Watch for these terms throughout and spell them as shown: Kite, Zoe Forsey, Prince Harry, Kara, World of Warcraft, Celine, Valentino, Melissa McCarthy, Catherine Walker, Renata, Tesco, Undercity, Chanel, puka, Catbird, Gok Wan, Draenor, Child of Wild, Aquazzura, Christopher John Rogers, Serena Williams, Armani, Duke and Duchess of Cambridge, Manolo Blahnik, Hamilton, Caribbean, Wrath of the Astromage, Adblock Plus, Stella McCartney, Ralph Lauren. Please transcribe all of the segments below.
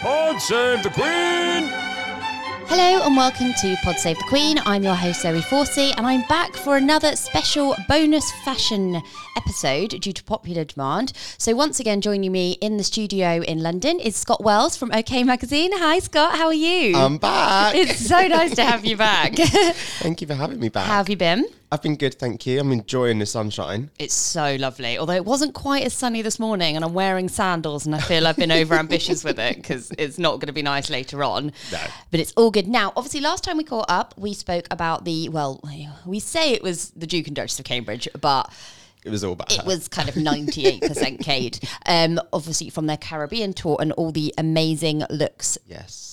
Pod save the queen! Hello and welcome to Pod Save the Queen. I'm your host Zoe Forsey, and I'm back for another special bonus fashion episode due to popular demand. So once again, joining me in the studio in London is Scott Wells from Okay magazine. Hi Scott, how are you? I'm back. It's so nice to have you back. Thank you for having me back. How have you been? I've been good, thank you. I'm enjoying the sunshine. It's so lovely, although it wasn't quite as sunny this morning, and I'm wearing sandals and I feel I've been overambitious with it because it's not going to be nice later on. No. But it's all good. Now, obviously, last time we caught up, we spoke about we say it was the Duke and Duchess of Cambridge, but... It was all about her. It was kind of 98% Kate, obviously from their Caribbean tour and all the amazing looks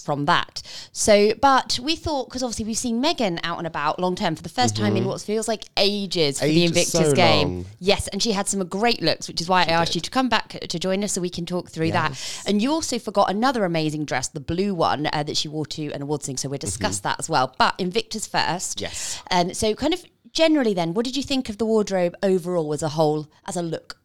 from that. So, but we thought, because obviously we've seen Meghan out and about long term for the first time in what feels like ages for the Invictus game. Long. Yes, and she had some great looks, which is why I asked you to come back to join us so we can talk through that. And you also forgot another amazing dress, the blue one that she wore to an awards thing, so we'll discuss that as well. But Invictus first. Yes. So kind of, generally then, what did you think of the wardrobe overall as a whole, as a look?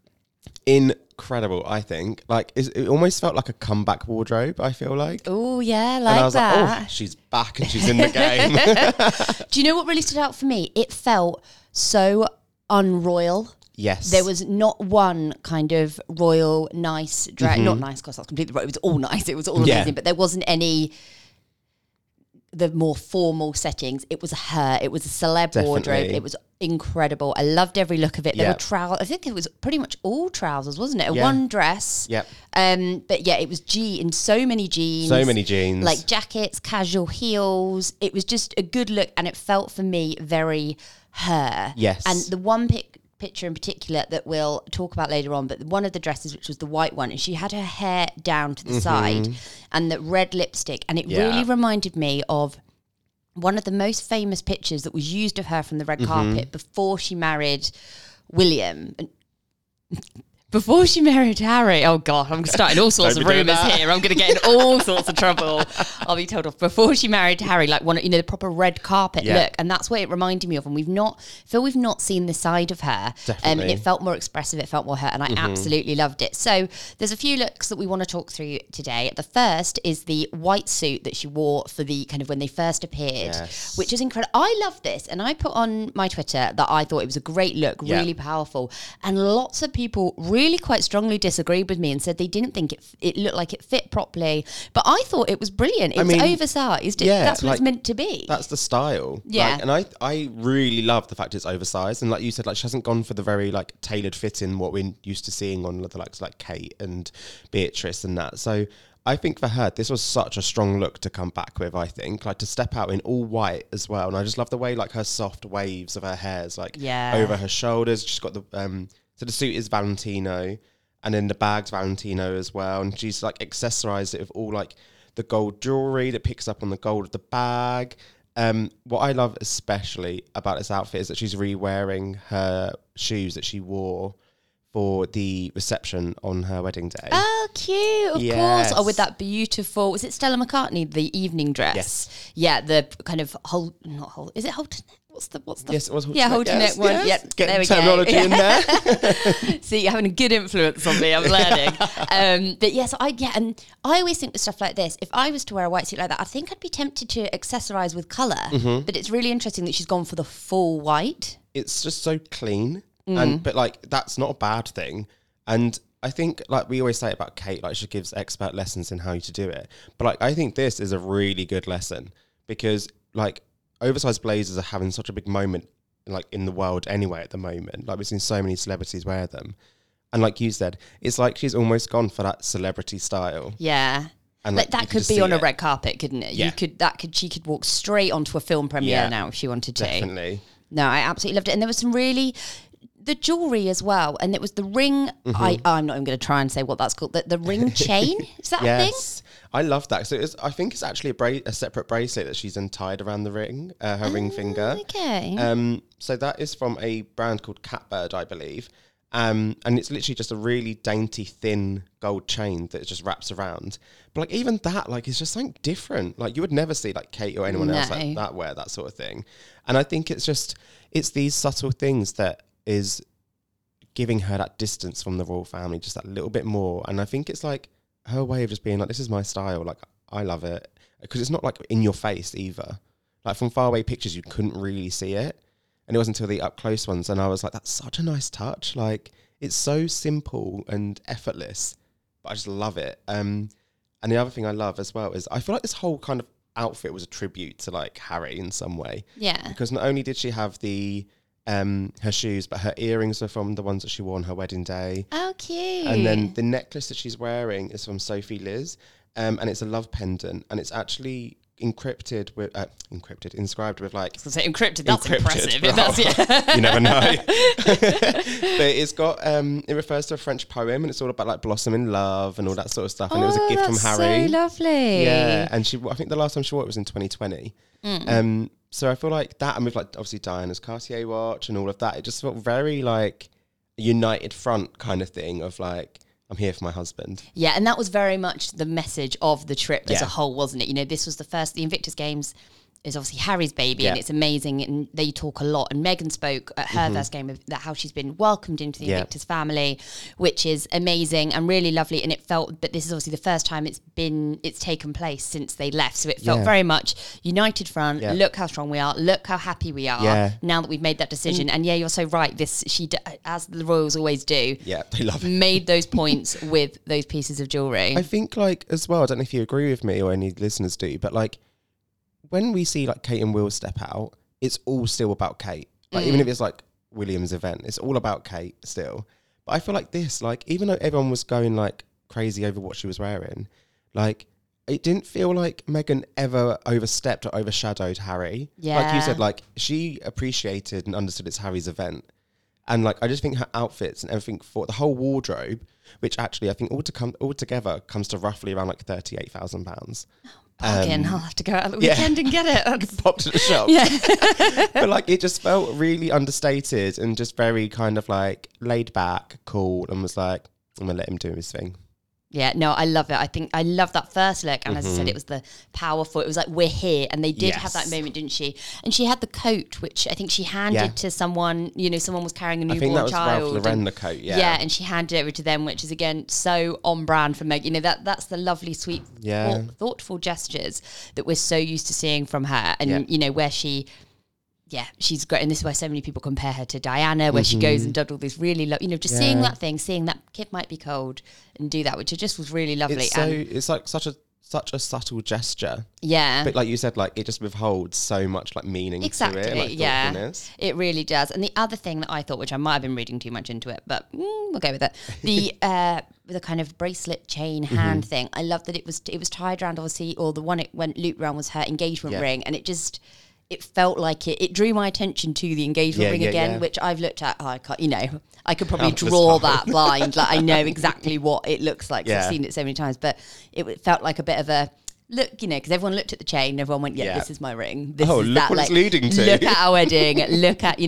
Incredible, I think. Like, it almost felt like a comeback wardrobe, I feel like. Oh, yeah, like that. And I was like, oh, she's back and she's in the game. Do you know what really stood out for me? It felt so unroyal. Yes. There was not one kind of royal, nice dress. Mm-hmm. Not nice, because that's completely right. It was all nice. It was all amazing, but there wasn't any... the more formal settings. It was her. It was a celeb wardrobe. It was incredible. I loved every look of it. There were trousers. I think it was pretty much all trousers, wasn't it? Yeah. One dress. Yep. But yeah, it was in so many jeans. So many jeans. Like jackets, casual heels. It was just a good look, and it felt for me very her. Yes. And the one picture in particular that we'll talk about later on, but one of the dresses, which was the white one, and she had her hair down to the side and the red lipstick, and it really reminded me of one of the most famous pictures that was used of her from the red carpet before she married William. Before she married Harry. Oh, God, I'm starting all sorts of rumours here. I'm going to get in all sorts of trouble. I'll be told off. Before she married Harry, like, one, the proper red carpet look. And that's what it reminded me of. And we've not seen this side of her. Definitely. It felt more expressive. It felt more her. And I absolutely loved it. So there's a few looks that we want to talk through today. The first is the white suit that she wore for the kind of when they first appeared, which is incredible. I love this. And I put on my Twitter that I thought it was a great look, really powerful. And lots of people really quite strongly disagreed with me and said they didn't think it looked like it fit properly, but I thought it was brilliant. It was oversized. That's what it's meant to be. That's the style. Yeah. Like, and I really love the fact it's oversized, and like you said, like she hasn't gone for the very like tailored fit in what we're used to seeing on the likes like Kate and Beatrice and that. So I think for her, this was such a strong look to come back with, I think. Like, to step out in all white as well. And I just love the way like her soft waves of her hair's like over her shoulders. She's got the... So the suit is Valentino, and then the bag's Valentino as well. And she's like accessorized it with all like the gold jewelry that picks up on the gold of the bag. What I love especially about this outfit is that she's re-wearing her shoes that she wore for the reception on her wedding day. Oh, cute, of course. Oh, with that beautiful, was it Stella McCartney, the evening dress? Yes. Yeah, the kind of is it Holton? What's the? Yes, it was Holton Neck one. Yes. Yep, getting terminology in there. See, you're having a good influence on me. I'm learning. But yes, and I always think with stuff like this, if I was to wear a white suit like that, I think I'd be tempted to accessorize with color. But it's really interesting that she's gone for the full white. It's just so clean, but like that's not a bad thing. And I think, like, we always say about Kate, like, she gives expert lessons in how to do it. But, like, I think this is a really good lesson because, like, oversized blazers are having such a big moment, like, in the world anyway at the moment. Like, we've seen so many celebrities wear them. And like you said, it's like she's almost gone for that celebrity style. Yeah. And like that could be on a red carpet, couldn't it? Yeah. She could walk straight onto a film premiere now if she wanted to. Definitely. No, I absolutely loved it. And there was some really... The jewellery as well, and it was the ring. Mm-hmm. I'm not even going to try and say what that's called. The ring chain, is that a thing? I love that. So I think it's actually a separate bracelet that she's untied around the ring, her ring finger. Okay. So that is from a brand called Catbird, I believe. And it's literally just a really dainty, thin gold chain that just wraps around. But like even that, like it's just something different. Like you would never see like Kate or anyone else like that wear that sort of thing. And I think it's these subtle things that is giving her that distance from the royal family, just that little bit more. And I think it's like her way of just being like, this is my style, like I love it. Because it's not like in your face either. Like from faraway pictures, you couldn't really see it. And it wasn't until the up close ones. And I was like, that's such a nice touch. Like it's so simple and effortless, but I just love it. And the other thing I love as well is I feel like this whole kind of outfit was a tribute to like Harry in some way. Yeah. Because not only did she have the... her shoes, but her earrings are from the ones that she wore on her wedding day. Oh, cute. And then the necklace that she's wearing is from Sophie Liz, and it's a love pendant, and it's actually inscribed with like... I was going to say encrypted, that's impressive. Well, that's, yeah. You never know. But it's got, it refers to a French poem, and it's all about like blossoming love and all that sort of stuff, and it was a gift from Harry. So lovely. Yeah, and I think the last time she wore it was in 2020. Mm. So I feel like that, and with like obviously Diana's Cartier watch and all of that, it just felt very like a united front kind of thing of like, I'm here for my husband. Yeah, and that was very much the message of the trip as a whole, wasn't it? You know, this was the Invictus Games is obviously Harry's baby and it's amazing and they talk a lot. And Meghan spoke at her first game of how she's been welcomed into the Invictus family, which is amazing and really lovely. And it felt, but this is obviously the first time it's taken place since they left. So it felt very much united front, look how strong we are, look how happy we are now that we've made that decision. And yeah, you're so right. As the royals always do, they love it. Made those points with those pieces of jewellery. I think like as well, I don't know if you agree with me or any listeners do, but like, when we see like Kate and Will step out, it's all still about Kate. Like even if it's like William's event, it's all about Kate still. But I feel like this, like even though everyone was going like crazy over what she was wearing, like it didn't feel like Meghan ever overstepped or overshadowed Harry. Yeah. Like you said, like she appreciated and understood it's Harry's event. And like I just think her outfits and everything for the whole wardrobe, which actually I think all together comes to roughly around like £38,000. Bargain, I'll have to go out at the weekend and get it. Pop to the shop. Yeah. But like it just felt really understated and just very kind of like laid back, cool, and was like, I'm gonna let him do his thing. Yeah, no, I love it. I love that first look. And as I said, it was the powerful, it was like, we're here. And they did have that moment, didn't she? And she had the coat, which I think she handed to someone, you know, someone was carrying a newborn child. I think that was Ralph Lauren, the coat, Yeah, and she handed it over to them, which is, again, so on brand for Meg. You know, that's the lovely, sweet, thoughtful gestures that we're so used to seeing from her. And, you know, where she... Yeah, she's great. And this is why so many people compare her to Diana, where she goes and does all this really lovely, you know, just seeing that thing, seeing that kid might be cold and do that, which just was really lovely. It's, it's like such a subtle gesture. Yeah. But like you said, like it just withholds so much like meaning to it. Like, it really does. And the other thing that I thought, which I might have been reading too much into it, but we'll go with it. The kind of bracelet chain hand thing. I love that it was tied around, obviously, or the one it went looped around was her engagement ring. And it just... It felt like it drew my attention to the engagement ring again, which I've looked at. I can't, you know, I could probably draw that blind. Like I know exactly what it looks like. I've seen it so many times, but it felt like a bit of a look, you know, because everyone looked at the chain. Everyone went, "Yeah, this is my ring. This is look that, what like, it's leading to. Look at our wedding. Look at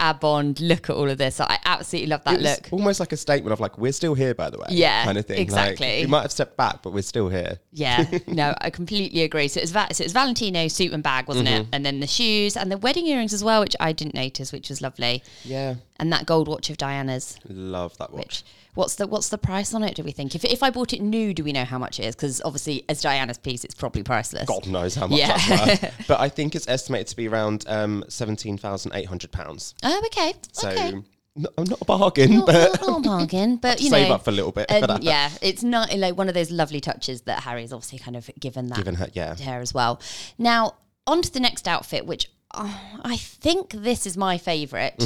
our bond. Look at all of this." So I absolutely love that look. Almost like a statement of like, "We're still here, by the way." Yeah, kind of thing. Exactly. Like, we might have stepped back, but we're still here. Yeah. No, I completely agree. So it was Valentino suit and bag, wasn't it? And then the shoes and the wedding earrings as well, which I didn't notice, which was lovely. Yeah. And that gold watch of Diana's. Love that watch. What's the price on it, do we think? If I bought it new, do we know how much it is? Because obviously, as Diana's piece, it's probably priceless. God knows how much that's worth. But I think it's estimated to be around £17,800. Oh, okay. So, No, not a bargain, but not a bargain, but you know, save up for a little bit. Yeah, it's not like one of those lovely touches that Harry's obviously kind of given her, yeah, to her as well. Now on to the next outfit, which I think this is my favourite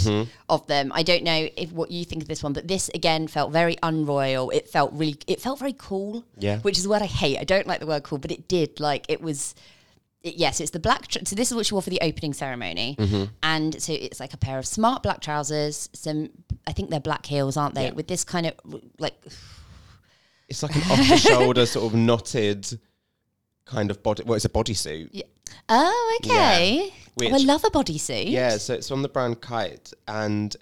of them. I don't know if what you think of this one, but this again felt very unroyal. It felt really, very cool. Yeah, which is what I hate. I don't like the word cool, but it did. Like it was. Yes, it's the black. So this is what she wore for the opening ceremony, and so it's like a pair of smart black trousers. Some, I think they're black heels, aren't they? Yeah. With this kind of like, it's like an off-the-shoulder sort of knotted kind of body. Well, it's a bodysuit. Yeah. Oh, okay. Yeah. Which, I love a bodysuit. Yeah, so it's from the brand Kite, and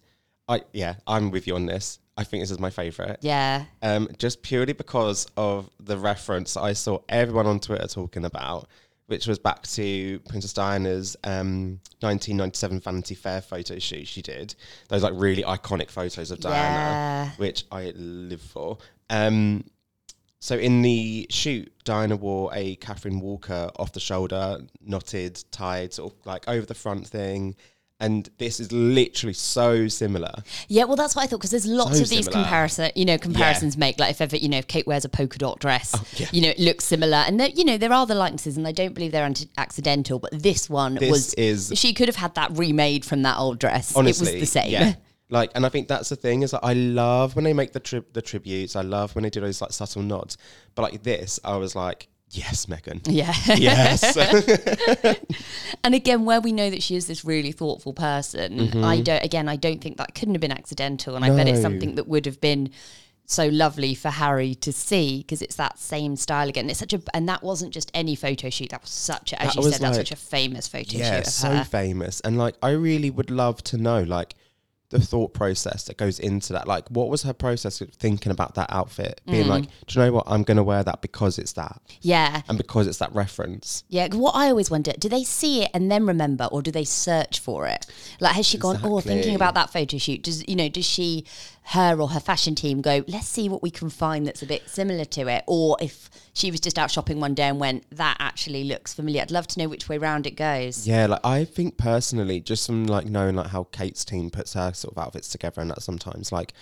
I'm with you on this. I think this is my favourite. Yeah. Just purely because of the reference I saw everyone on Twitter talking about, which was back to Princess Diana's 1997 Vanity Fair photo shoot she did. Those like really iconic photos of Diana, which I live for. So in the shoot, Diana wore a Catherine Walker off-the-shoulder, knotted, tied, sort of like over-the-front thing. And this is literally so similar. Yeah, well, that's what I thought, because there's lots of these comparisons make. Like, if ever, if Kate wears a polka dot dress, it looks similar. And, there are the likenesses, and I don't believe they're accidental, but this one was... She could have had that remade from that old dress. Honestly, it was the same. Yeah. Like, and I think that's the thing, is that I love when they make the tributes. I love when they do those, like, subtle nods. But like this, I was like... Yes, Meghan. Yeah. Yes. And again, where we know that she is this really thoughtful person, I don't think that couldn't have been accidental. And I bet it's something that would have been so lovely for Harry to see, because it's that same style again. It's such and that wasn't just any photo shoot. That was such a famous photo shoot of her. Yeah, so famous. And like, I really would love to know, like, the thought process that goes into that. Like, what was her process of thinking about that outfit? Being like, do you know what? I'm going to wear that because it's that. Yeah. And because it's that reference. Yeah. What I always wonder, do they see it and then remember, or do they search for it? Like, has she gone, thinking about that photo shoot? Does she, her or her fashion team go, let's see what we can find that's a bit similar to it? Or if she was just out shopping one day and went, that actually looks familiar. I'd love to know which way round it goes. Yeah, like I think personally, just from like knowing like how Kate's team puts her sort of outfits together, and that sometimes like,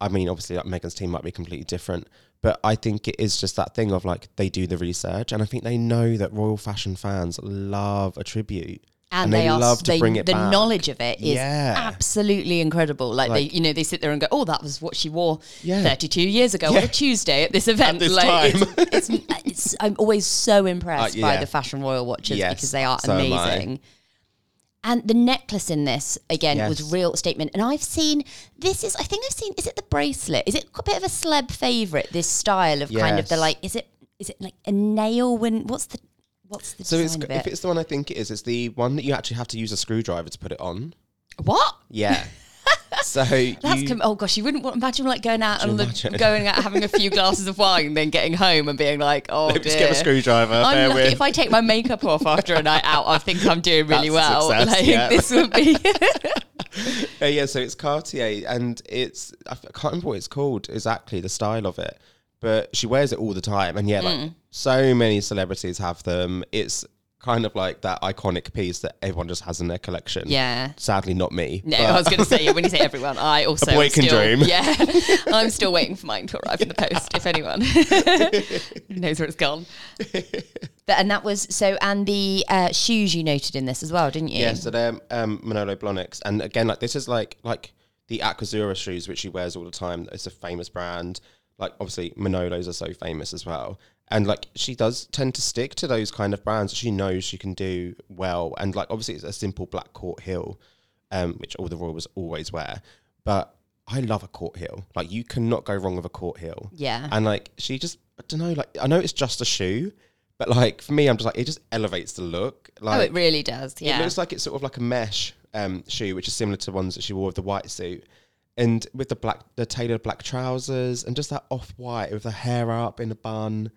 I mean, obviously like Meghan's team might be completely different, but I think it is just that thing of like, they do the research, and I think they know that royal fashion fans love a tribute. And they love to bring it back. The knowledge of it is absolutely incredible. Like they sit there and go, "Oh, that was what she wore 32 years ago on a Tuesday at this event." At this time. It's, I'm always so impressed by the fashion royal watchers because they are amazing. And the necklace in this, again, was real statement. And I've seen, is it the bracelet? Is it a bit of a celeb favourite, this style of kind of the like, is it like a nail when, what's the design of it? If it's the one I think it is, it's the one that you actually have to use a screwdriver to put it on. What? Yeah. So you wouldn't want, imagine like going out having a few glasses of wine, then getting home and being like, just get a screwdriver. If I take my makeup off after a night out, I think I'm doing really well. Success, this would be. So it's Cartier, and it's I can't remember what it's called exactly, the style of it. But she wears it all the time. And so many celebrities have them. It's kind of like that iconic piece that everyone just has in their collection. Yeah. Sadly, not me. No, I was going to say, when you say everyone, I also... A boy can dream. Yeah. I'm still waiting for mine to arrive in the post, if anyone knows where it's gone. And the shoes you noted in this as well, didn't you? Yeah, so they're Manolo Blahniks. And again, like this is like the Aquazzura shoes, which she wears all the time. It's a famous brand. Like, obviously, Manolo's are so famous as well. And, like, she does tend to stick to those kind of brands that she knows she can do well. And, like, obviously, it's a simple black court heel, which all the royals always wear. But I love a court heel. Like, you cannot go wrong with a court heel. Yeah. And, like, she just, I don't know, like, I know it's just a shoe, but, like, for me, I'm just like, it just elevates the look. Like, it really does, yeah. It looks like it's sort of like a mesh shoe, which is similar to ones that she wore with the white suit. And with the tailored black trousers and just that off-white with the hair up in a bun.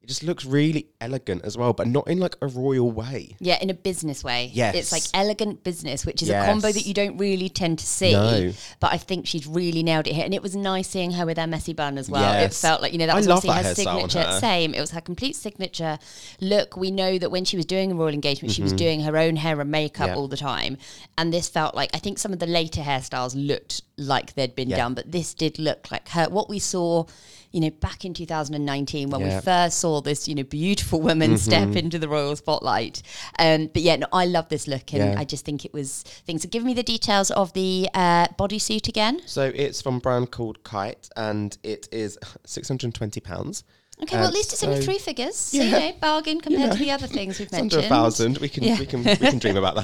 It just looks really elegant as well, but not in like a royal way. Yeah, in a business way. Yes. It's like elegant business, which is a combo that you don't really tend to see. No. But I think she's really nailed it here. And it was nice seeing her with her messy bun as well. Yes. It felt like, that was obviously her signature. Same. It was her complete signature look. We know that when she was doing a royal engagement, she was doing her own hair and makeup all the time. And this felt like, I think some of the later hairstyles looked like they'd been done, but this did look like her. What we saw, you know, back in 2019 when we first saw this, you know, beautiful woman step into the royal spotlight. But yeah, no, I love this look, and I just think it was things. So give me the details of the bodysuit again. So it's from a brand called Kite, and it is £620. Okay, well, at least it's only three figures. Yeah. So, you know, bargain compared to the other things we've mentioned. Under 1,000, we can dream about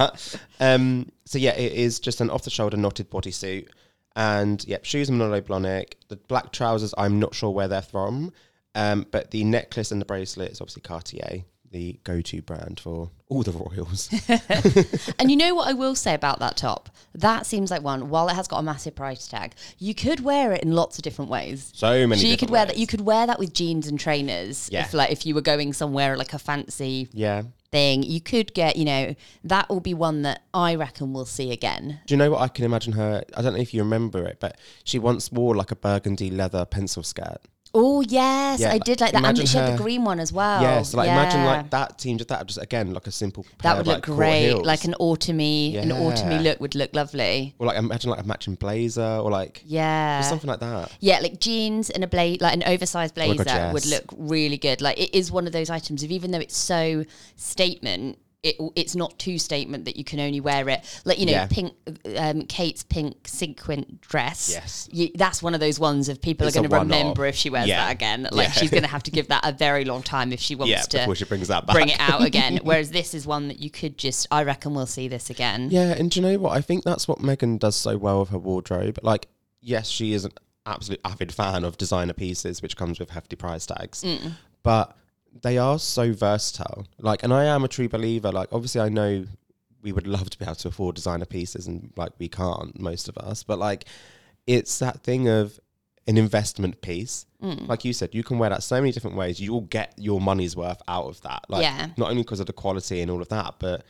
that. So, yeah, it is just an off-the-shoulder knotted bodysuit. And, yeah, shoes and Manolo Blahnik. The black trousers, I'm not sure where they're from. But the necklace and the bracelet is obviously Cartier, the go-to brand for all the royals. And you know what I will say about that top? That seems like one, while it has got a massive price tag, you could wear it in lots of different ways. So many. So you could wear that. You could wear that with jeans and trainers. Yeah. If you were going somewhere like a fancy thing, you could get. You know, that will be one that I reckon we'll see again. Do you know what I can imagine her? I don't know if you remember it, but she once wore like a burgundy leather pencil skirt. Oh, yes, yeah, I did like that. And she had the green one as well. Yes, yeah, so imagine like that team did that, just again, like a simple pair. That would look great. Like an autumny look would look lovely. Or like imagine like a matching blazer or something like that. Yeah, like jeans and a like an oversized blazer would look really good. Like it is one of those items of, even though it's so statement, it's not too statement that you can only wear it. Like, you know, pink, Kate's pink sequin dress. Yes. That's one of those ones of people are going to remember if she wears that again. Like she's going to have to give that a very long time if she wants to before she brings that back. Bring it out again. Whereas this is one that you could just, I reckon we'll see this again. Yeah, and do you know what? I think that's what Meghan does so well with her wardrobe. Like, yes, she is an absolute avid fan of designer pieces, which comes with hefty price tags. But they are so versatile. Like, and I am a true believer. Like, obviously I know we would love to be able to afford designer pieces and like we can't, most of us, but like it's that thing of an investment piece. Like you said, you can wear that so many different ways. You'll get your money's worth out of that. Like not only because of the quality and all of that, but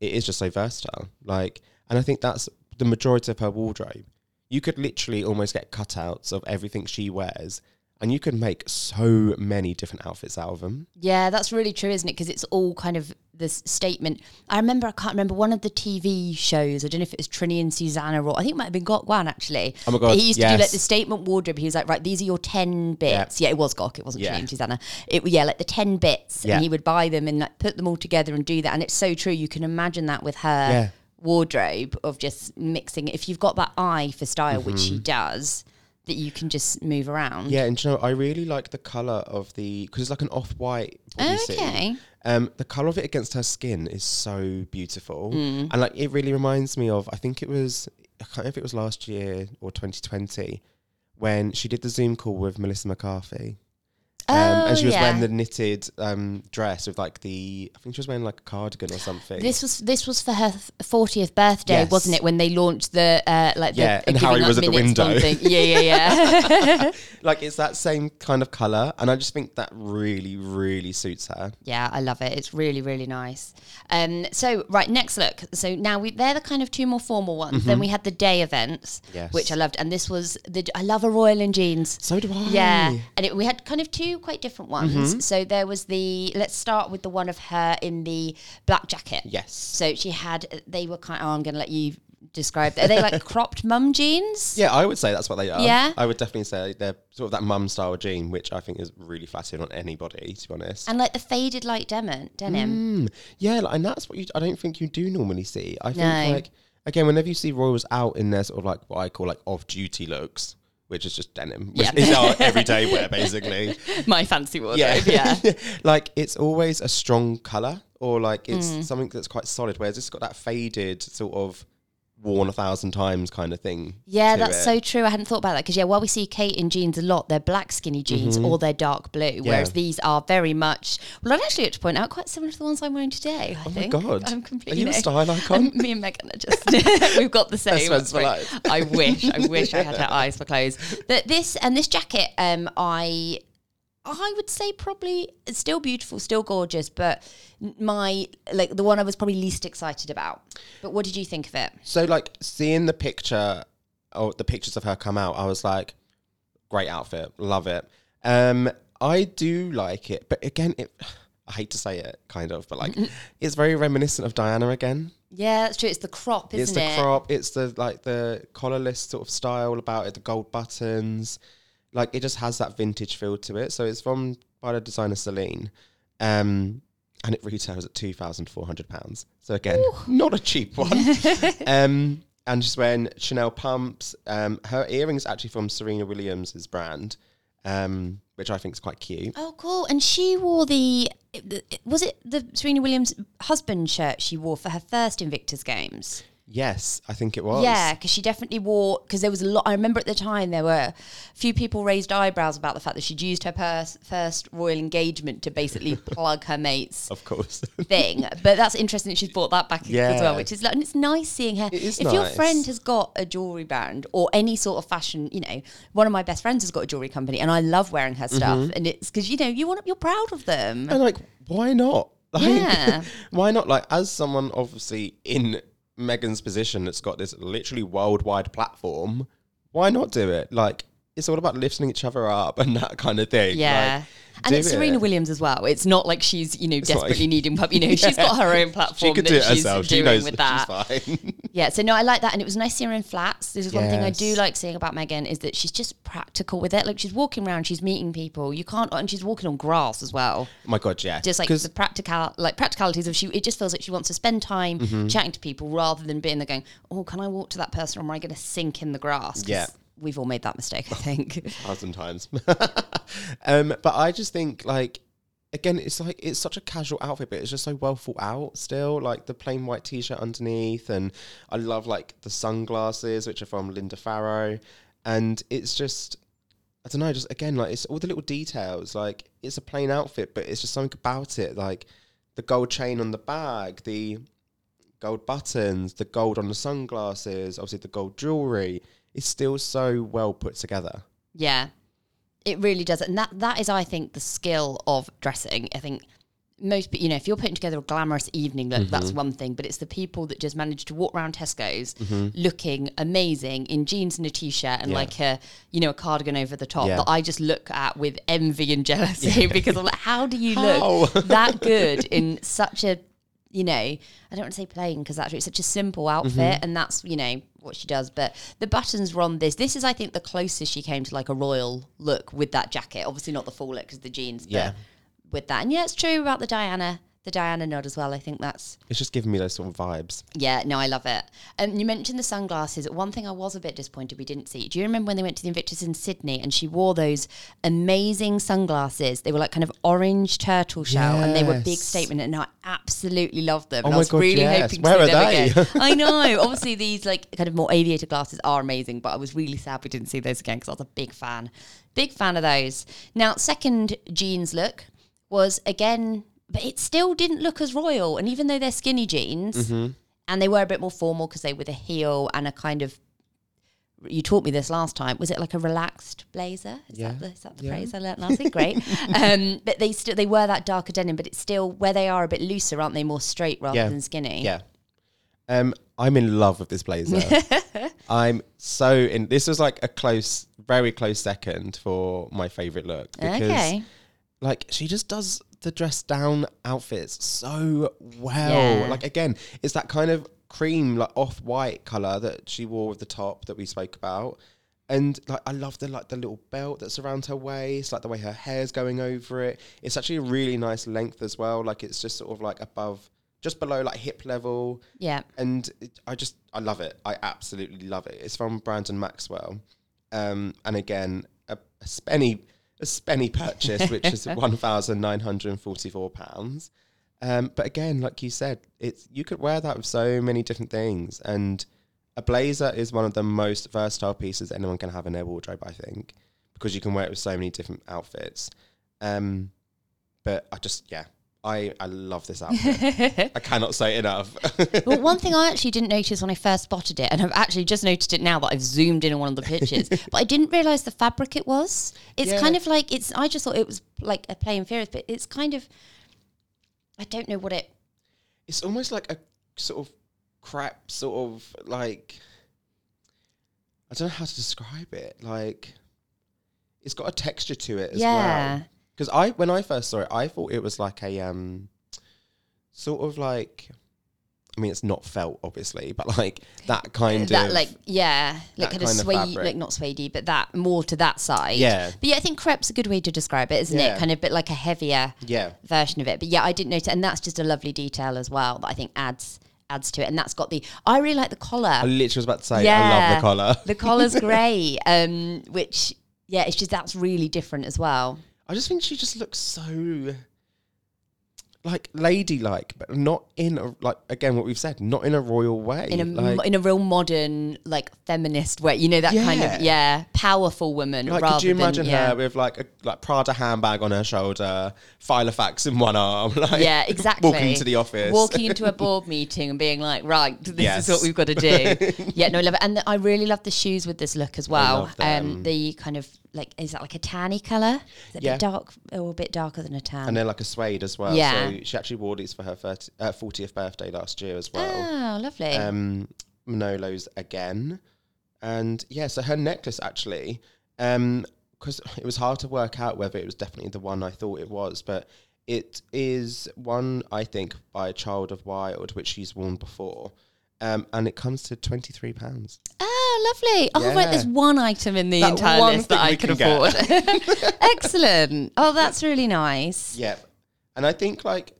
it is just so versatile. Like, and I think that's the majority of her wardrobe. You could literally almost get cutouts of everything she wears, and you can make so many different outfits out of them. Yeah, that's really true, isn't it? Because it's all kind of this statement. I can't remember one of the TV shows. I don't know if it was Trini and Susanna or I think it might have been Gok Wan, actually. Oh my God, he used to do like the statement wardrobe. He was like, right, these are your 10 bits. Yeah, it was Gok. It wasn't Trini and Susanna. Like the 10 bits. Yeah. And he would buy them and like put them all together and do that. And it's so true. You can imagine that with her wardrobe of just mixing. If you've got that eye for style, which she does, that you can just move around. Yeah, and you know, I really like the colour of because it's like an off-white bodysuit. Okay. The colour of it against her skin is so beautiful. And like, it really reminds me of, I think it was, I can't remember if it was last year or 2020, when she did the Zoom call with Melissa McCarthy. And she was wearing the knitted dress with like I think she was wearing like a cardigan or something. This was for her 40th birthday, wasn't it? When they launched the and Harry was at the window. Yeah. Like it's that same kind of colour, and I just think that really, really suits her. Yeah, I love it. It's really, really nice. So right, next look. So now they're the kind of two more formal ones. Then we had the day events, which I loved, and this was I love a royal in jeans. So do I. Yeah, and we had kind of two quite different ones. So there was let's start with the one of her in the black jacket. Yes. So she had, they were kind of, I'm going to let you describe that. Are they like cropped mum jeans? Yeah, I would say that's what they are. Yeah. I would definitely say they're sort of that mum style jean, which I think is really flattering on anybody, to be honest. And like the faded light denim. Yeah, and that's what I don't think you do normally see. I think like, again, whenever you see royals out in their sort of like what I call like off-duty looks, which is just denim, which is our everyday wear, basically. My fancy wardrobe, yeah. Like, it's always a strong colour, or, like, it's something that's quite solid, whereas it's got that faded sort of worn 1,000 times kind of thing. Yeah, that's so true. I hadn't thought about that, because, while we see Kate in jeans a lot, they're black skinny jeans or they're dark blue, whereas these are very much, well, I'd actually like to point out, quite similar to the ones I'm wearing today, I think. Oh, my God. I'm completely... Are you a style icon? Me and Meghan are just... We've got the same. Best friends for life. I wish I had her eyes for clothes. But this jacket, I would say probably it's still beautiful, still gorgeous, but the one I was probably least excited about. But what did you think of it? So like seeing the pictures of her come out, I was like, great outfit, love it. I do like it, but again, I hate to say it, kind of, but like, it's very reminiscent of Diana again. Yeah, that's true. It's the crop, isn't it? It's the crop. It's the, like, the collarless sort of style about it, the gold buttons. Like, it just has that vintage feel to it. So it's from, by the designer Celine. And it retails at £2,400. So again, ooh, not a cheap one. And she's wearing Chanel pumps. Her earrings actually from Serena Williams' brand, which I think is quite cute. Oh, cool. And she wore the was it the Serena Williams husband shirt she wore for her first Invictus Games? Yes, I think it was. Yeah, because she definitely wore, because there was a lot, I remember at the time there were a few people raised eyebrows about the fact that she'd used her first royal engagement to basically plug her mate's of course thing. But that's interesting that she's brought that back as well, which is, and it's nice seeing her. It is nice. If your friend has got a jewellery brand or any sort of fashion, you know, one of my best friends has got a jewellery company and I love wearing her stuff, and it's because, you know, you're proud of them. And like, why not? Like, yeah. Why not? Like, as someone obviously in Meghan's position that's got this literally worldwide platform, why not do it? Like, it's all about lifting each other up and that kind of thing. Yeah. Like, and it's Serena Williams as well. It's not like she's, you know, it's desperately like, needing pub. You know, she's got her own platform. She could do it herself. She knows with that. She's fine. Yeah. So no, I like that. And it was nice seeing her in flats. This is one thing I do like seeing about Meghan is that she's just practical with it. Like, she's walking around, she's meeting people. You can't, and she's walking on grass as well. Oh my God, yeah. Just like the practicalities of it just feels like she wants to spend time chatting to people rather than being there going, oh, can I walk to that person or am I going to sink in the grass? Yeah. We've all made that mistake, I think. A thousand times. But I just think, like, again, it's like, it's such a casual outfit, but it's just so well thought out still. Like, the plain white T-shirt underneath, and I love, like, the sunglasses, which are from Linda Farrow. And it's just, I don't know, just, again, like, it's all the little details. Like, it's a plain outfit, but it's just something about it. Like, the gold chain on the bag, the gold buttons, the gold on the sunglasses, obviously the gold jewellery. It's still so well put together. Yeah, it really does. And that is, I think, the skill of dressing. I think most, you know, if you're putting together a glamorous evening look, that's one thing, but it's the people that just manage to walk around Tesco's looking amazing in jeans and a T-shirt and like a cardigan over the top that I just look at with envy and jealousy because I'm like, how do you look that good in such a, you know, I don't want to say plain because actually it's such a simple outfit and that's, you know, what she does. But the buttons were on this is, I think, the closest she came to like a royal look with that jacket. Obviously not the full look because the jeans, but with that. And yeah, it's true about the Diana nod as well. I think that's... It's just giving me those sort of vibes. Yeah, no, I love it. You mentioned the sunglasses. One thing I was a bit disappointed we didn't see. Do you remember when they went to the Invictus in Sydney and she wore those amazing sunglasses? They were like kind of orange turtle shell and they were big statement and I absolutely loved them. Oh, and I was really hoping to see them again. I know. Obviously these like kind of more aviator glasses are amazing, but I was really sad we didn't see those again because I was a big fan. Big fan of those. Now, second jeans look was, again... But it still didn't look as royal. And even though they're skinny jeans, and they were a bit more formal because they were with a heel and a kind of, you taught me this last time, was it like a relaxed blazer? Is that the phrase I learnt last week? Great. But they were that darker denim, but it's still, where they are a bit looser, aren't they? More straight rather than skinny. Yeah. I'm in love with this blazer. I'm so in. This was like a close, very close second for my favourite look. Because, like, she just does... the dress down outfits so well. Like, again, it's that kind of cream, like off-white colour that she wore with the top that we spoke about. And like, I love the little belt that's around her waist, like the way her hair's going over it. It's actually a really nice length as well. Like, it's just sort of like above, just below like hip level. Yeah. And I love it. I absolutely love it. It's from Brandon Maxwell. And again, a spenny purchase, which is £1,944. But again, like you said, you could wear that with so many different things. And a blazer is one of the most versatile pieces anyone can have in their wardrobe, I think, because you can wear it with so many different outfits. But I just, I love this outfit. I cannot say it enough. Well, one thing I actually didn't notice when I first spotted it, and I've actually just noticed it now that I've zoomed in on one of the pictures, but I didn't realise the fabric it was. It's kind of like, I just thought it was like a plain fabric, but it's kind of, I don't know what it... It's almost like a sort of crap, sort of like, I don't know how to describe it. Like, it's got a texture to it as well. Because when I first saw it, I thought it was like a sort of like, I mean, it's not felt, obviously, but like that kind that of... like, yeah, like kind of suede, like not suede, but that more to that side. Yeah. But yeah, I think crepe's a good way to describe it, isn't it? Kind of a bit like a heavier version of it. But yeah, I didn't notice. And that's just a lovely detail as well that I think adds to it. And that's got the... I really like the collar. I literally was about to say, I love the collar. The collar's great, which, yeah, it's just, that's really different as well. I just think she just looks so... like ladylike, but not in a, like, again, what we've said, not in a royal way, in a real modern, like, feminist way, you know, that kind of powerful woman. Like, rather could you imagine her with like a Prada handbag on her shoulder, Filofax in one arm, like, exactly, walking to the office, walking into a board meeting and being like, right, this is what we've got to do. Yeah, no, I love it, and I really love the shoes with this look as well. The kind of, like, is that like a tanny colour? Is it a bit dark, or a bit darker than a tan? And they're like a suede as well. Yeah. So she actually wore these for her 40th birthday last year as well. Oh, lovely. Manolo's again. And yeah, so her necklace actually, because it was hard to work out whether it was definitely the one I thought it was, but it is one, I think, by Child of Wild, which she's worn before. And it comes to £23. Oh, lovely. Oh, right, there's one item in the entire list that I can afford. Excellent. Oh, that's really nice. Yeah. And I think, like,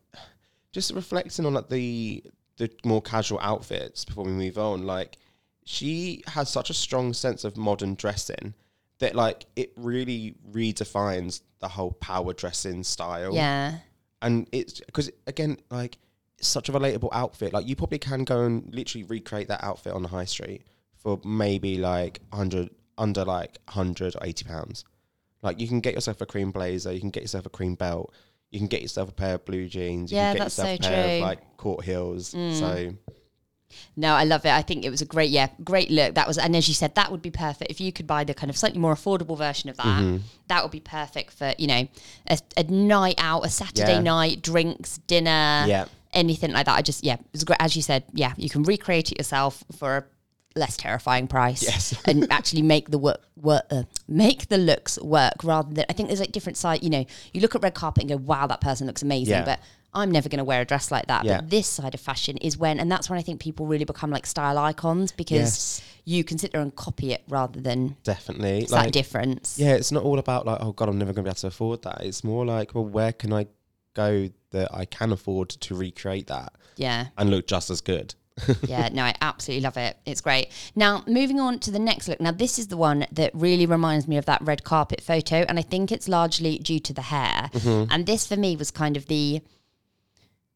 just reflecting on, like, the more casual outfits before we move on, like, she has such a strong sense of modern dressing that, like, it really redefines the whole power dressing style. Yeah. And it's, because, again, like, such a relatable outfit. Like, you probably can go and literally recreate that outfit on the high street for maybe like £180. Like, you can get yourself a cream blazer, you can get yourself a cream belt, you can get yourself a pair of blue jeans, you can get yourself a pair of like court heels. So no, I love it. I think it was a great, great look. That was, and as you said, that would be perfect if you could buy the kind of slightly more affordable version of that. Mm-hmm. That would be perfect for, you know, a night out, a Saturday night, drinks, dinner, anything like that. I just, it was great. As you said, you can recreate it yourself for a less terrifying price. Yes. And actually make the make the looks work, rather than, I think there's like different size, you know, you look at red carpet and go, wow, that person looks amazing, but I'm never going to wear a dress like that. Yeah. But this side of fashion is when, and that's when I think people really become like style icons, because you can sit there and copy it rather than it's like, that difference. Yeah, it's not all about like, oh God, I'm never going to be able to afford that. It's more like, well, where can I go that I can afford to recreate that? Yeah. And look just as good. Yeah, no, I absolutely love it. It's great. Now, moving on to the next look. Now, this is the one that really reminds me of that red carpet photo, and I think it's largely due to the hair. Mm-hmm. And this, for me, was kind of the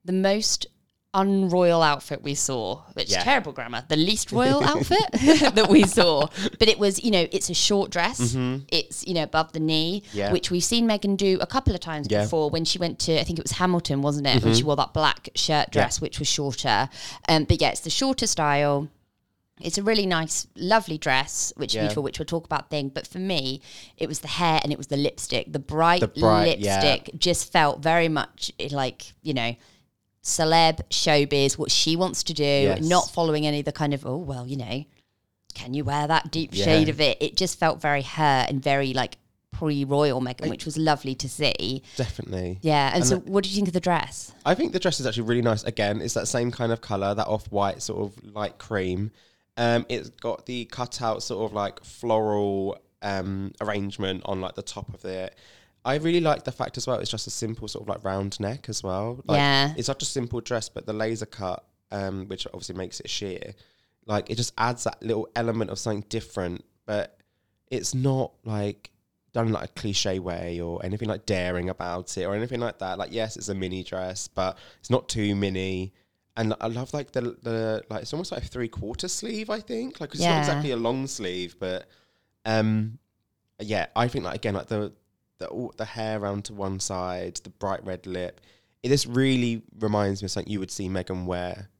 most unroyal outfit we saw, which is terrible grammar, the least royal outfit that we saw. But it was, you know, it's a short dress. Mm-hmm. It's, you know, above the knee, which we've seen Meghan do a couple of times before when she went to, I think it was Hamilton, wasn't it? Mm-hmm. When she wore that black shirt dress, which was shorter. But yeah, it's the shorter style. It's a really nice, lovely dress, which is beautiful, which we'll talk about thing. But for me, it was the hair and it was the lipstick. The bright lipstick just felt very much like, you know, celeb, showbiz, what she wants to do, not following any of the kind of, oh, well, you know, can you wear that deep shade of it? It just felt very her and very like pre-royal Meghan, which was lovely to see. Definitely. Yeah. And so what did you think of the dress? I think the dress is actually really nice. Again, it's that same kind of colour, that off-white sort of light cream. It's got the cutout sort of like floral arrangement on like the top of it. I really like the fact as well, it's just a simple sort of like round neck as well. Like, it's such a simple dress, but the laser cut, which obviously makes it sheer, like it just adds that little element of something different, but it's not like done in like a cliche way or anything like daring about it or anything like that. Like, yes, it's a mini dress, but it's not too mini. And I love like the like, it's almost like a 3/4 sleeve, I think. Like, it's not exactly a long sleeve, but I think like, again, like the hair round to one side, the bright red lip. This really reminds me of something you would see Meghan wear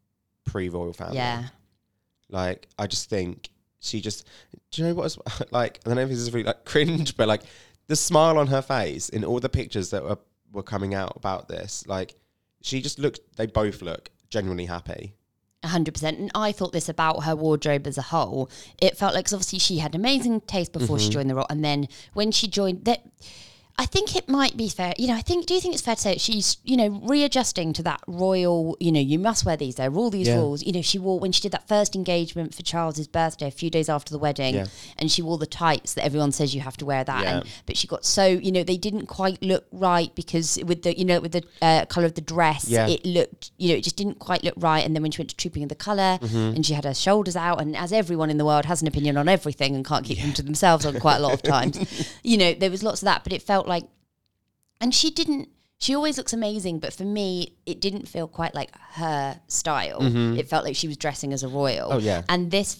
pre-royal family. Yeah. Like, I just think she just... Do you know what is... Like, I don't know if this is really, like, cringe, but, like, the smile on her face in all the pictures that were coming out about this, like, she just looked... They both look genuinely happy. 100%. And I thought this about her wardrobe as a whole. It felt like... Because obviously she had amazing taste before she joined the role. And then when she joined... I think it might be fair, you know, do you think it's fair to say that she's, you know, readjusting to that royal, you know, you must wear these, there are all these rules. You know, she wore, when she did that first engagement for Charles's birthday a few days after the wedding, and she wore the tights that everyone says you have to wear that, but she got so, you know, they didn't quite look right because with the, you know, with the colour of the dress, it looked, you know, it just didn't quite look right. And then when she went to Trooping of the Colour and she had her shoulders out, and as everyone in the world has an opinion on everything and can't keep them to themselves on quite a lot of times, you know, there was lots of that, but it felt like, and she always looks amazing, but for me it didn't feel quite like her style. It felt like she was dressing as a royal, and this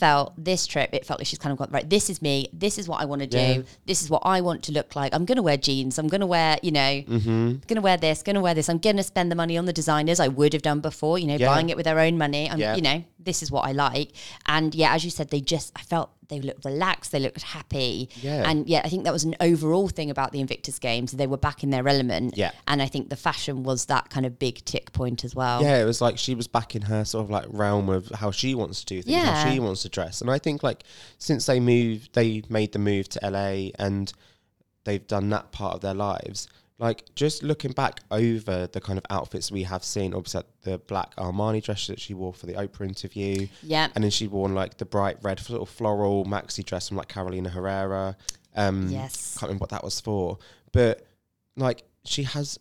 trip it felt like she's kind of got, right, this is me, this is what I want to do, this is what I want to look like, I'm gonna wear jeans, I'm gonna wear, you know, gonna wear this, I'm gonna spend the money on the designers I would have done before, you know, buying it with their own money, you know, this is what I like. And as you said, I felt they looked relaxed, they looked happy. And I think that was an overall thing about the Invictus Games. They were back in their element. And I think the fashion was that kind of big tick point as well. It was like she was back in her sort of like realm of how she wants to do things, how she wants to dress. And I think like since they made the move to LA and they've done that part of their lives, like just looking back over the kind of outfits we have seen, obviously the black Armani dress that she wore for the Oprah interview. And then she'd worn like the bright red sort of floral maxi dress from like Carolina Herrera. Can't remember what that was for. But like she has,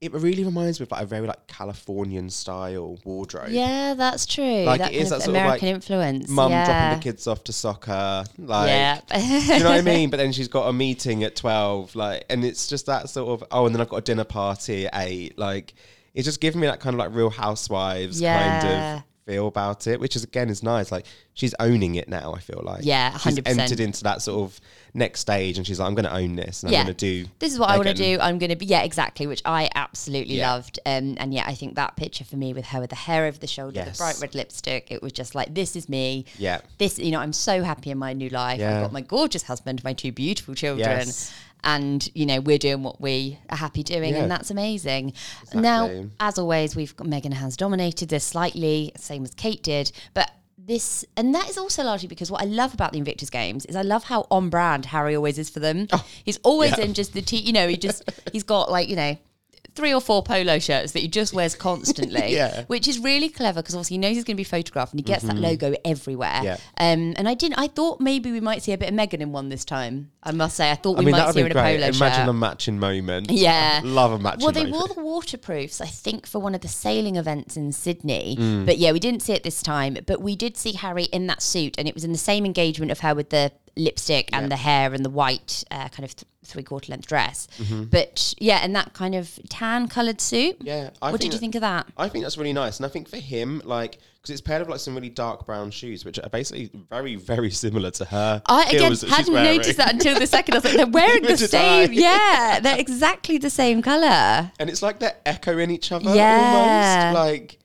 it really reminds me of like a very like Californian style wardrobe. Yeah, that's true. Like that it is that sort American of like influence. Mum dropping the kids off to soccer. Like, do you know what I mean? But then she's got a meeting at 12. Like, and it's just that sort of, and then I've got a dinner party at 8. Like, it's just giving me that kind of like Real Housewives kind of feel about it, which is, again, is nice. Like, she's owning it now, I feel like. 100%. She's entered into that sort of next stage and she's like, I'm going to own this and I'm going to do... This is what Meghan. I want to do. I'm going to be... Yeah, exactly, which I absolutely loved. And I think that picture for me with her with the hair over the shoulder, the bright red lipstick, it was just like, this is me. This, you know, I'm so happy in my new life. I've got my gorgeous husband, my two beautiful children. And, you know, we're doing what we are happy doing, and that's amazing. Exactly. Now, as always, Meghan has dominated this slightly, same as Kate did, but this, and that is also largely because what I love about the Invictus Games is I love how on brand Harry always is for them. He's always in just the you know, he's got like, you know, 3 or 4 polo shirts that he just wears constantly, which is really clever because obviously he knows he's going to be photographed and he gets that logo everywhere. And I thought maybe we might see a bit of Meghan in one this time. I must say, I mean, we might see her in a polo shirt. Imagine a matching moment. I love a matching moment. Well, they wore the waterproofs, I think, for one of the sailing events in Sydney. But yeah, we didn't see it this time, but we did see Harry in that suit, and it was in the same engagement of her with the lipstick and the hair and the white kind of three-quarter length dress, but and that kind of tan coloured suit. What did you think of that? I think that's really nice, and I think for him, like, because it's paired with like some really dark brown shoes, which are basically very, very similar to her. I hadn't noticed that until the second. I was like, they're wearing the same. They're exactly the same colour, and it's like they're echoing each other almost. Like,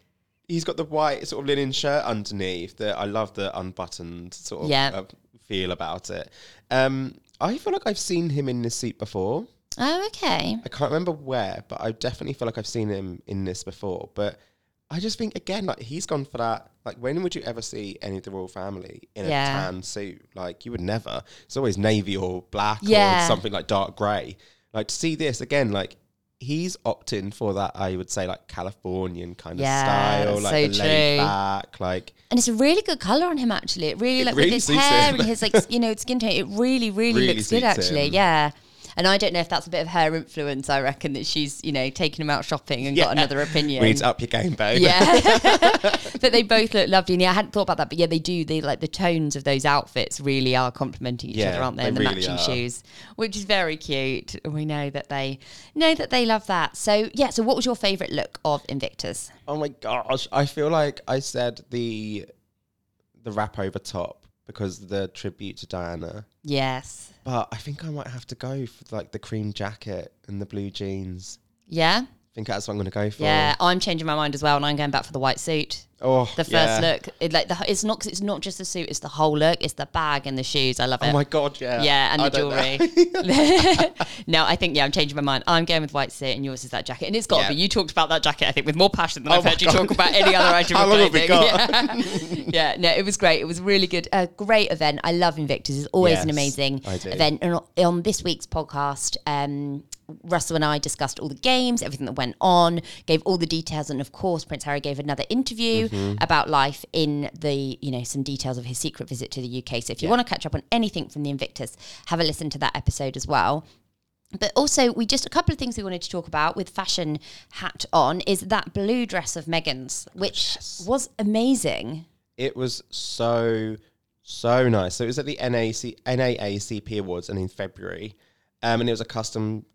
he's got the white sort of linen shirt underneath. I love the unbuttoned sort of. Feel about it. I feel like I've seen him in this suit before. Oh, okay. I can't remember where, but I definitely feel like I've seen him in this before. But I just think, again, like, he's gone for that. Like, when would you ever see any of the royal family in a tan suit? Like, you would never. It's always navy or black or something like dark grey. Like, to see this, again, like, he's opting for that, I would say, like, Californian kind of style, like, so the laid back, like... And it's a really good colour on him, actually. It really, like, really with his hair and his, like, you know, skin tone, it really, really, really looks good, actually. And I don't know if that's a bit of her influence, I reckon, that she's, you know, taken him out shopping and got another opinion. Reads up your game, babe. But they both look lovely. And I hadn't thought about that, but they do. They, like, the tones of those outfits really are complementing each other, aren't they? And the really matching shoes, which is very cute. And we know that they love that. So, so what was your favourite look of Invictus? Oh, my gosh. I feel like I said the wrap over top because the tribute to Diana. Yes. But I think I might have to go for like the cream jacket and the blue jeans. Yeah? I think that's what I'm going to go for. Yeah, I'm changing my mind as well, and I'm going back for the white suit. The first look. It's not just the suit, it's the whole look. It's the bag and the shoes. I love it. Oh my God, yeah. Yeah, and the jewellery. No, I think, yeah, I'm changing my mind. I'm going with white suit and yours is that jacket. And it's got to be. You talked about that jacket, I think, with more passion than I've heard you talk about any other item of clothing. Yeah, no, it was great. It was really good. A great event. I love Invictus. It's always an amazing event. And on this week's podcast, Russell and I discussed all the games, everything that went on, gave all the details, and of course Prince Harry gave another interview about life in the, some details of his secret visit to the UK. So if you want to catch up on anything from the Invictus, have a listen to that episode as well. But also, a couple of things we wanted to talk about with fashion hat on is that blue dress of Meghan's, which was amazing. It was so nice. So it was at the NAACP Awards and in February. And it was a custom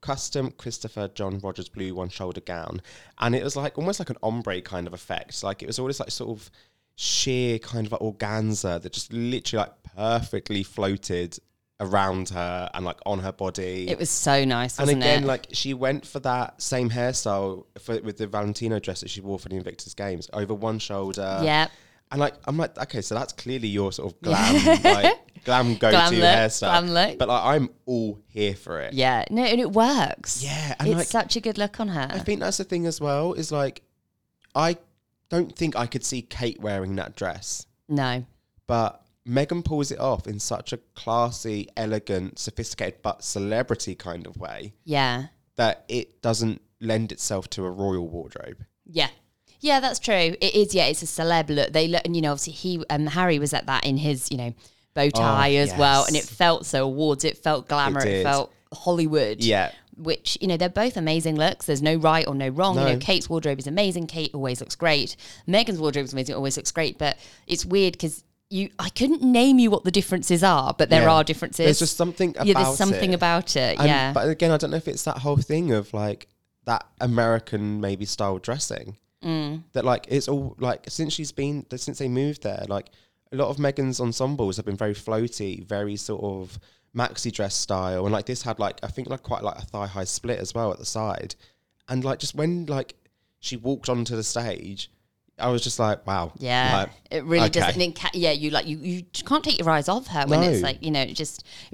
Christopher John Rogers blue one-shoulder gown. And it was like almost like an ombre kind of effect. Like it was always like sort of sheer kind of like organza that just literally like perfectly floated around her and like on her body. It was so nice, wasn't it? And again, like she went for that same hairstyle with the Valentino dress that she wore for the Invictus Games over one shoulder. Yeah. And like, I'm like, okay, so that's clearly your sort of glam, glam go-to hairstyle. Glam look. But like, I'm all here for it. Yeah, no, and it works. Yeah. And it's like, such a good look on her. I think that's the thing as well, is like, I don't think I could see Kate wearing that dress. No. But Meghan pulls it off in such a classy, elegant, sophisticated, but celebrity kind of way. Yeah. That it doesn't lend itself to a royal wardrobe. Yeah. Yeah, that's true. It is, yeah, it's a celeb look. They look, and obviously he, Harry was at that in his, bow tie as well. And it felt so awards, it felt glamour, it felt Hollywood. Yeah. Which, they're both amazing looks. There's no right or no wrong. No. Kate's wardrobe is amazing. Kate always looks great. Meghan's wardrobe is amazing, always looks great. But it's weird because I couldn't name you what the differences are, but there are differences. There's just something about it. Yeah, there's something about it, yeah. But again, I don't know if it's that whole thing of like that American maybe style dressing. Mm. That like it's all like since they moved there, like a lot of Meghan's ensembles have been very floaty, very sort of maxi dress style, and like this had like I think like quite like a thigh high split as well at the side, and like just when like she walked onto the stage, I was just like, wow, yeah, like, it really doesn't. You like you can't take your eyes off her when it's like it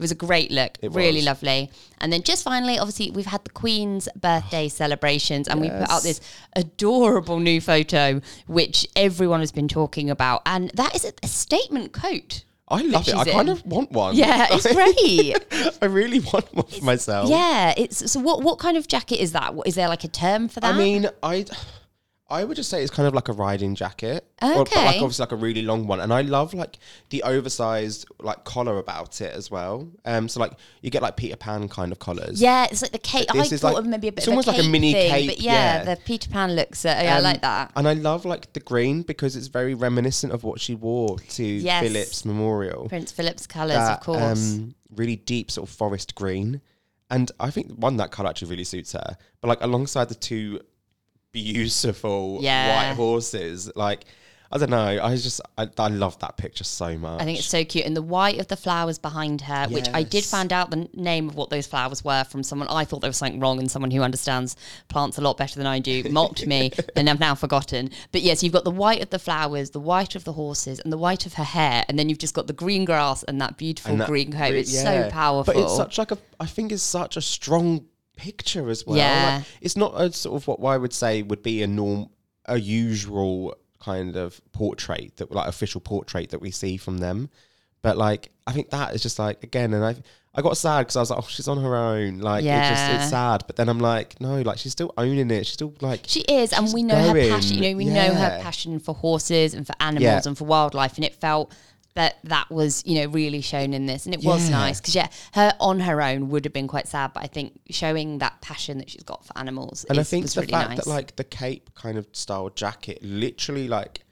was a great look, it was really lovely. And then just finally, obviously, we've had the Queen's birthday celebrations, and we put out this adorable new photo which everyone has been talking about, and that is a statement coat. I love it. I kind of want one. Yeah, it's great. I really want one for myself. Yeah, it's so. What kind of jacket is that? Is there like a term for that? I mean, I would just say it's kind of like a riding jacket. Okay. But like obviously like a really long one. And I love like the oversized like collar about it as well. So like you get like Peter Pan kind of collars. Yeah, it's like the cape. I thought of maybe a bit of a cape. It's almost like a mini cape. But yeah, the Peter Pan looks, I like that. And I love like the green because it's very reminiscent of what she wore to Philip's memorial. Prince Philip's colours, of course. Really deep sort of forest green. And I think that colour actually really suits her. But like alongside the two beautiful white horses, like I don't know, I love that picture so much. I think it's so cute, and the white of the flowers behind her, which I did find out the name of what those flowers were from someone. I thought there was something wrong, and someone who understands plants a lot better than I do mocked me, and I've now forgotten. But yes, you've got the white of the flowers, the white of the horses, and the white of her hair, and then you've just got the green grass and that beautiful green coat. It's so powerful, but it's such like I think it's such a strong picture as well. Like, it's not a sort of what I would say would be a usual kind of portrait that like official portrait that we see from them, but like I think that is just like again, and I got sad because I was like, oh, she's on her own, like it's sad, but then I'm like, no, like she's still owning it, she's still like she is, and we know her passion, know her passion for horses and for animals and for wildlife, and it felt that was, really shown in this. And it was nice because, her on her own would have been quite sad. But I think showing that passion that she's got for animals and I think was the really fact nice. That, like, the cape kind of style jacket literally, like,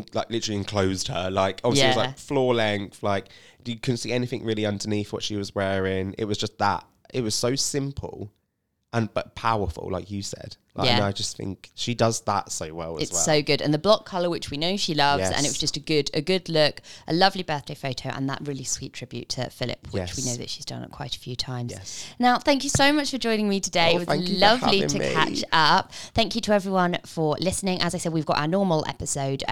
literally enclosed her. Like, obviously, it was, like, floor length. Like, you couldn't see anything really underneath what she was wearing. It was just that. It was so simple but powerful, like you said. Like, yeah. And I just think she does that so well as well. It's so good. And the block colour, which we know she loves, yes. And it was just a good look, a lovely birthday photo, and that really sweet tribute to Philip, which yes. we know that she's done it quite a few times. Yes. Now, thank you so much for joining me today. Oh, it was lovely to catch up. Thank you to everyone for listening. As I said, we've got our normal episode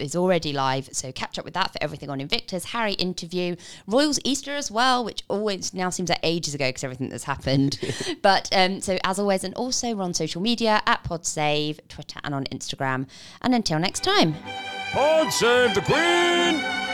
is already live, so catch up with that for everything on Invictus, Harry interview, Royals Easter as well, which always now seems like ages ago because everything that's happened. But so as always, and also we're on social media at Pod Save, Twitter and on Instagram. And until next time. Pod Save the Queen!